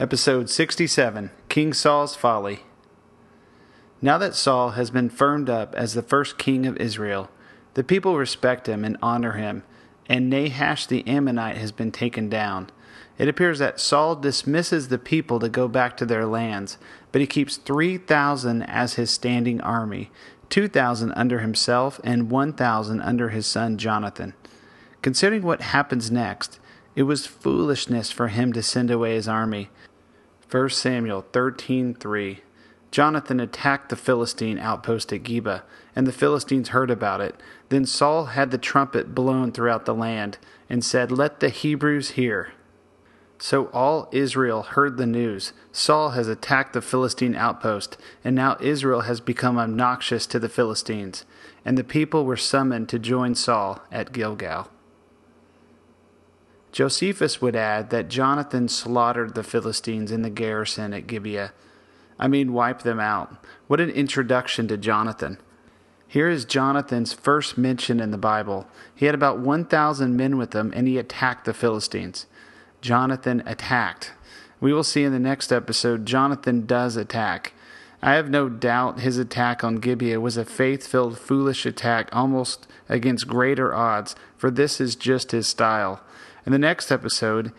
Episode 67, King Saul's Folly. Now that Saul has been firmed up as the first king of Israel, the people respect him and honor him, and Nahash the Ammonite has been taken down. It appears that Saul dismisses the people to go back to their lands, but he keeps 3,000 as his standing army, 2,000 under himself and 1,000 under his son Jonathan. Considering what happens next, it was foolishness for him to send away his army. 1 Samuel 13:3. Jonathan attacked the Philistine outpost at Geba, and the Philistines heard about it. Then Saul had the trumpet blown throughout the land, and said, "Let the Hebrews hear." So all Israel heard the news. Saul has attacked the Philistine outpost, and now Israel has become obnoxious to the Philistines. And the people were summoned to join Saul at Gilgal. Josephus would add that Jonathan slaughtered the Philistines in the garrison at Gibeah. Wipe them out. What an introduction to Jonathan. Here is Jonathan's first mention in the Bible. He had about 1,000 men with him, and he attacked the Philistines. Jonathan attacked. We will see in the next episode, Jonathan does attack. I have no doubt his attack on Gibeah was a faith-filled, foolish attack, almost against greater odds, for this is just his style. In the next episode,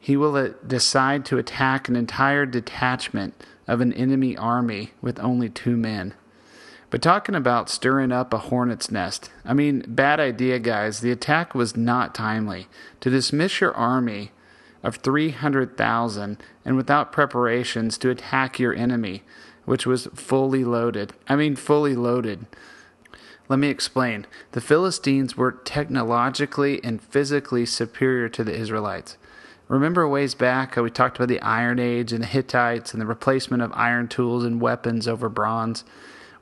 he will decide to attack an entire detachment of an enemy army with only 2 men. But talking about stirring up a hornet's nest, bad idea, guys. The attack was not timely. To dismiss your army of 300,000 and without preparations to attack your enemy, which was fully loaded. Let me explain. The Philistines were technologically and physically superior to the Israelites. Remember a ways back how we talked about the Iron Age and the Hittites and the replacement of iron tools and weapons over bronze?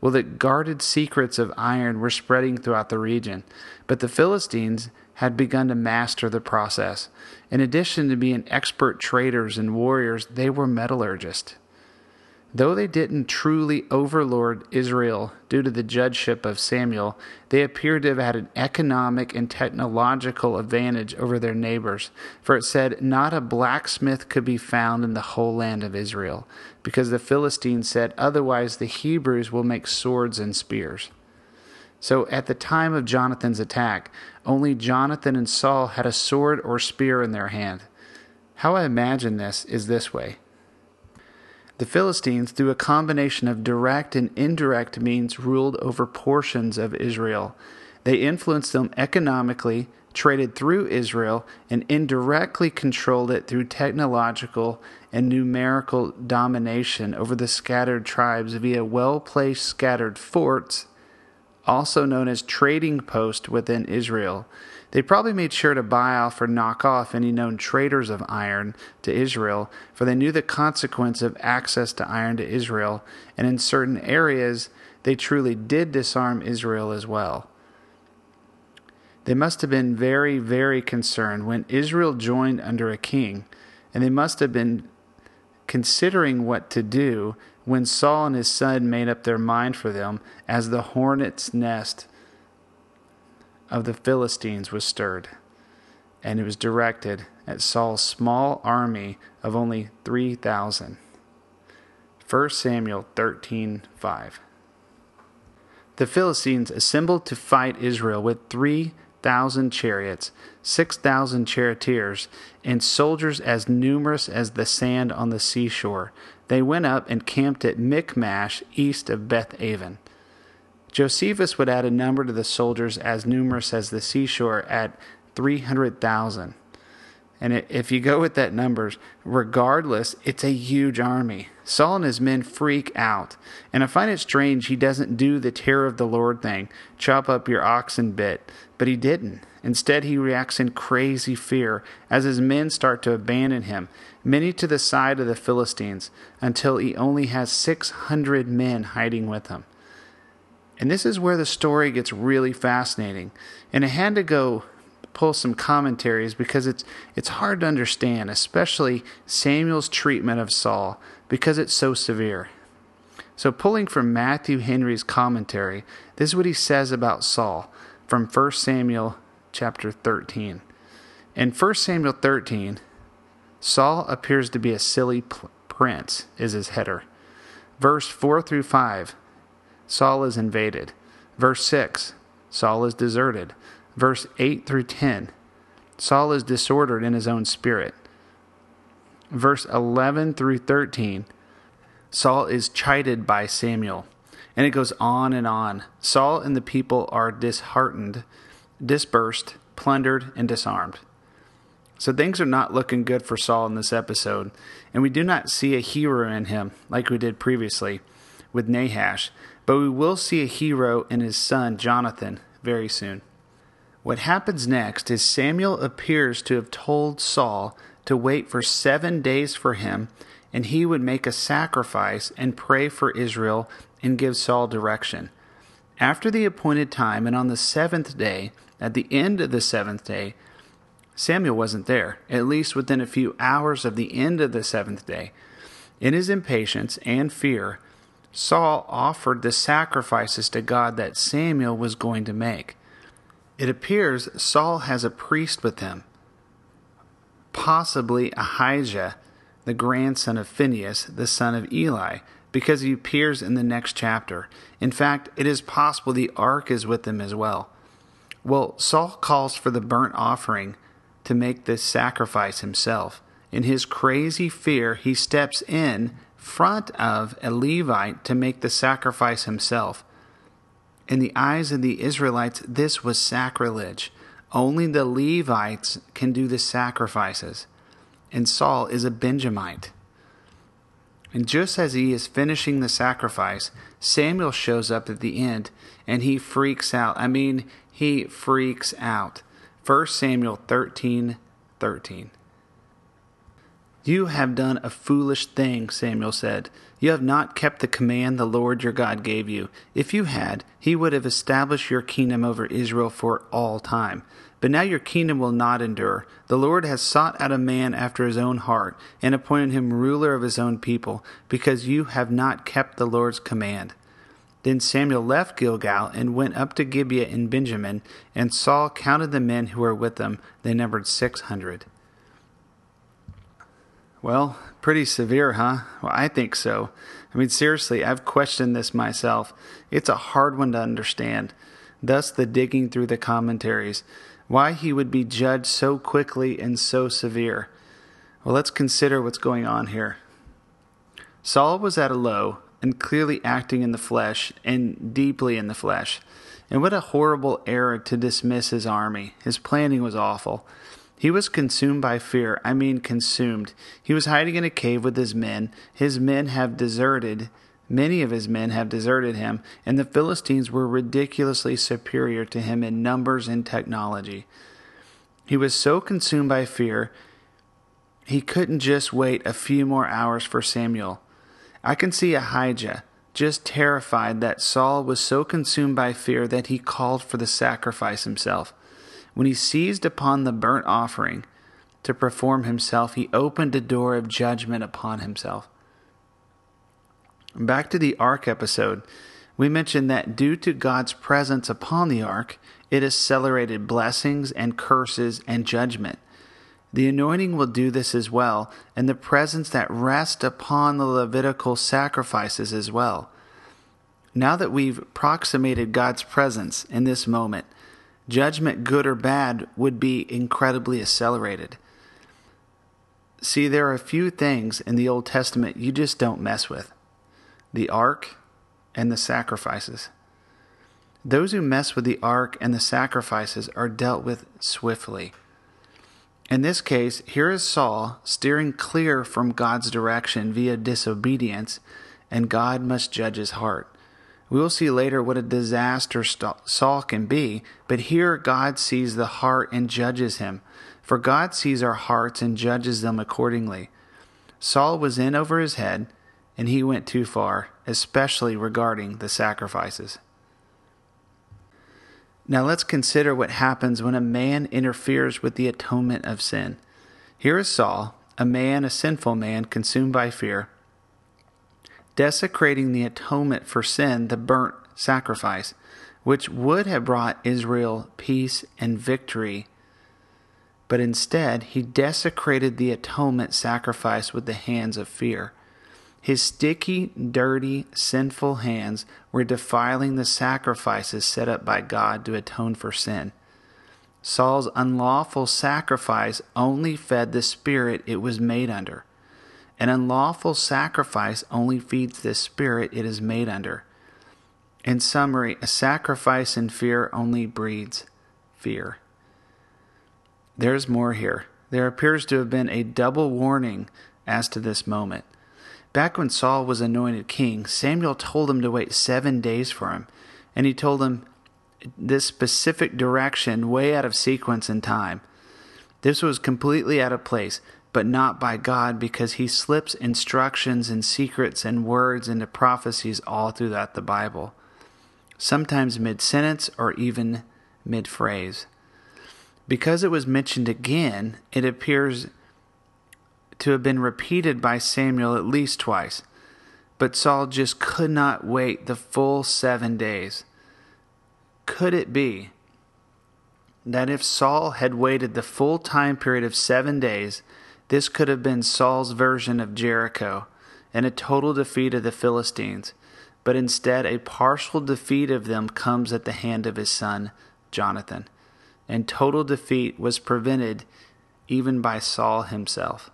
Well, the guarded secrets of iron were spreading throughout the region, but the Philistines had begun to master the process. In addition to being expert traders and warriors, they were metallurgists. Though they didn't truly overlord Israel due to the judgeship of Samuel, they appear to have had an economic and technological advantage over their neighbors. For it said, "Not a blacksmith could be found in the whole land of Israel," because the Philistines said, "Otherwise the Hebrews will make swords and spears." So at the time of Jonathan's attack, only Jonathan and Saul had a sword or spear in their hand. How I imagine this is this way. The Philistines, through a combination of direct and indirect means, ruled over portions of Israel. They influenced them economically, traded through Israel, and indirectly controlled it through technological and numerical domination over the scattered tribes via well-placed scattered forts, also known as trading posts within Israel. They probably made sure to buy off or knock off any known traders of iron to Israel, for they knew the consequence of access to iron to Israel, and in certain areas, they truly did disarm Israel as well. They must have been very, very concerned when Israel joined under a king, and they must have been considering what to do when Saul and his son made up their mind for them as the hornet's nest of the Philistines was stirred, and it was directed at Saul's small army of only 3,000. 1 Samuel 13:5. The Philistines assembled to fight Israel with 3,000 chariots, 6,000 charioteers, and soldiers as numerous as the sand on the seashore. They went up and camped at Michmash, east of Beth-Aven. Josephus would add a number to the soldiers as numerous as the seashore at 300,000. And if you go with that numbers, regardless, it's a huge army. Saul and his men freak out. And I find it strange he doesn't do the terror of the Lord thing, chop up your oxen bit, but he didn't. Instead, he reacts in crazy fear as his men start to abandon him, many to the side of the Philistines, until he only has 600 men hiding with him. And this is where the story gets really fascinating. And I had to go pull some commentaries because it's hard to understand, especially Samuel's treatment of Saul, because it's so severe. So pulling from Matthew Henry's commentary, this is what he says about Saul from 1 Samuel chapter 13. In 1 Samuel 13, Saul appears to be a silly prince, is his header. Verse 4 through 5, Saul is invaded. Verse 6, Saul is deserted. Verse 8 through 10, Saul is disordered in his own spirit. Verse 11 through 13, Saul is chided by Samuel. And it goes on and on. Saul and the people are disheartened, dispersed, plundered, and disarmed. So things are not looking good for Saul in this episode. And we do not see a hero in him like we did previously with Nahash. But we will see a hero in his son Jonathan very soon. What happens next is Samuel appears to have told Saul to wait for 7 days for him, and he would make a sacrifice and pray for Israel and give Saul direction. After the appointed time, and on the 7th day, at the end of the 7th day, Samuel wasn't there, at least within a few hours of the end of the 7th day. In his impatience and fear, Saul offered the sacrifices to God that Samuel was going to make. It appears Saul has a priest with him, possibly Ahijah, the grandson of Phinehas, the son of Eli, because he appears in the next chapter. In fact, it is possible the ark is with him as well. Well, Saul calls for the burnt offering to make this sacrifice himself. In his crazy fear, he steps in front of a Levite to make the sacrifice himself. In the eyes of the Israelites, this was sacrilege. Only the Levites can do the sacrifices. And Saul is a Benjamite. And just as he is finishing the sacrifice, Samuel shows up at the end, and he freaks out. He freaks out. 1 Samuel 13:13. "You have done a foolish thing," Samuel said. "You have not kept the command the Lord your God gave you. If you had, he would have established your kingdom over Israel for all time. But now your kingdom will not endure. The Lord has sought out a man after his own heart and appointed him ruler of his own people, because you have not kept the Lord's command." Then Samuel left Gilgal and went up to Gibeah in Benjamin, and Saul counted the men who were with him. They numbered 600. Well, pretty severe, huh? Well, I think so. Seriously, I've questioned this myself. It's a hard one to understand. Thus the digging through the commentaries. Why he would be judged so quickly and so severe. Well, let's consider what's going on here. Saul was at a low and clearly acting in the flesh and deeply in the flesh. And what a horrible error to dismiss his army. His planning was awful. He was consumed by fear. Consumed. He was hiding in a cave with his men. His men have deserted. Many of his men have deserted him, and the Philistines were ridiculously superior to him in numbers and technology. He was so consumed by fear, he couldn't just wait a few more hours for Samuel. I can see Ahijah just terrified that Saul was so consumed by fear that he called for the sacrifice himself. When he seized upon the burnt offering to perform himself, he opened a door of judgment upon himself. Back to the ark episode, we mentioned that due to God's presence upon the ark, it accelerated blessings and curses and judgment. The anointing will do this as well, and the presence that rests upon the Levitical sacrifices as well. Now that we've approximated God's presence in this moment, judgment, good or bad, would be incredibly accelerated. See, there are a few things in the Old Testament you just don't mess with. The ark, and the sacrifices. Those who mess with the ark and the sacrifices are dealt with swiftly. In this case, here is Saul steering clear from God's direction via disobedience, and God must judge his heart. We will see later what a disaster Saul can be, but here God sees the heart and judges him. For God sees our hearts and judges them accordingly. Saul was in over his head, and he went too far, especially regarding the sacrifices. Now let's consider what happens when a man interferes with the atonement of sin. Here is Saul, a man, a sinful man, consumed by fear, desecrating the atonement for sin, the burnt sacrifice, which would have brought Israel peace and victory. But instead, he desecrated the atonement sacrifice with the hands of fear. His sticky, dirty, sinful hands were defiling the sacrifices set up by God to atone for sin. Saul's unlawful sacrifice only fed the spirit it was made under. An unlawful sacrifice only feeds the spirit it is made under. In summary, a sacrifice in fear only breeds fear. There's more here. There appears to have been a double warning as to this moment. Back when Saul was anointed king, Samuel told him to wait 7 days for him, and he told him this specific direction way out of sequence and time. This was completely out of place, but not by God, because he slips instructions and secrets and words into prophecies all throughout the Bible, sometimes mid-sentence or even mid-phrase. Because it was mentioned again, it appears to have been repeated by Samuel at least twice. But Saul just could not wait the full 7 days. Could it be that if Saul had waited the full time period of 7 days, this could have been Saul's version of Jericho and a total defeat of the Philistines, but instead a partial defeat of them comes at the hand of his son, Jonathan, and total defeat was prevented even by Saul himself.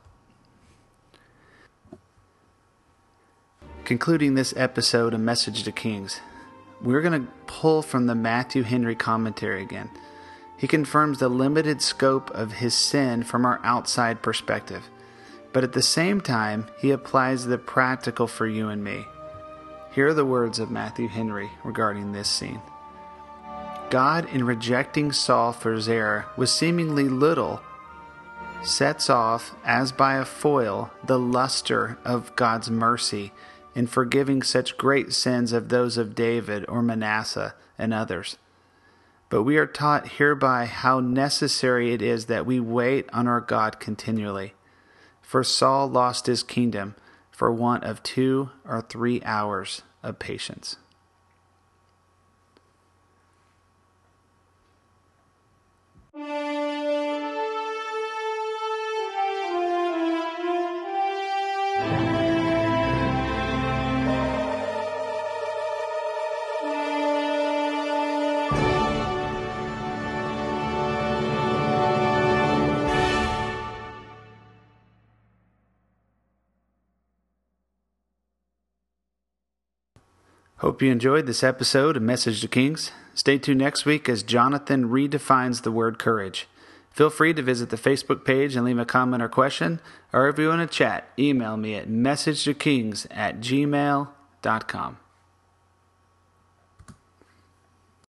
Concluding this episode of Message to Kings, we're going to pull from the Matthew Henry commentary again. He confirms the limited scope of his sin from our outside perspective, but at the same time, he applies the practical for you and me. Here are the words of Matthew Henry regarding this scene. God, in rejecting Saul for his error with seemingly little, sets off, as by a foil, the luster of God's mercy in forgiving such great sins of those of David or Manasseh and others. But we are taught hereby how necessary it is that we wait on our God continually. For Saul lost his kingdom for want of 2 or 3 hours of patience. Hope you enjoyed this episode of Message to Kings. Stay tuned next week as Jonathan redefines the word courage. Feel free to visit the Facebook page and leave a comment or question, or if you want to chat, email me at messagetokings@gmail.com.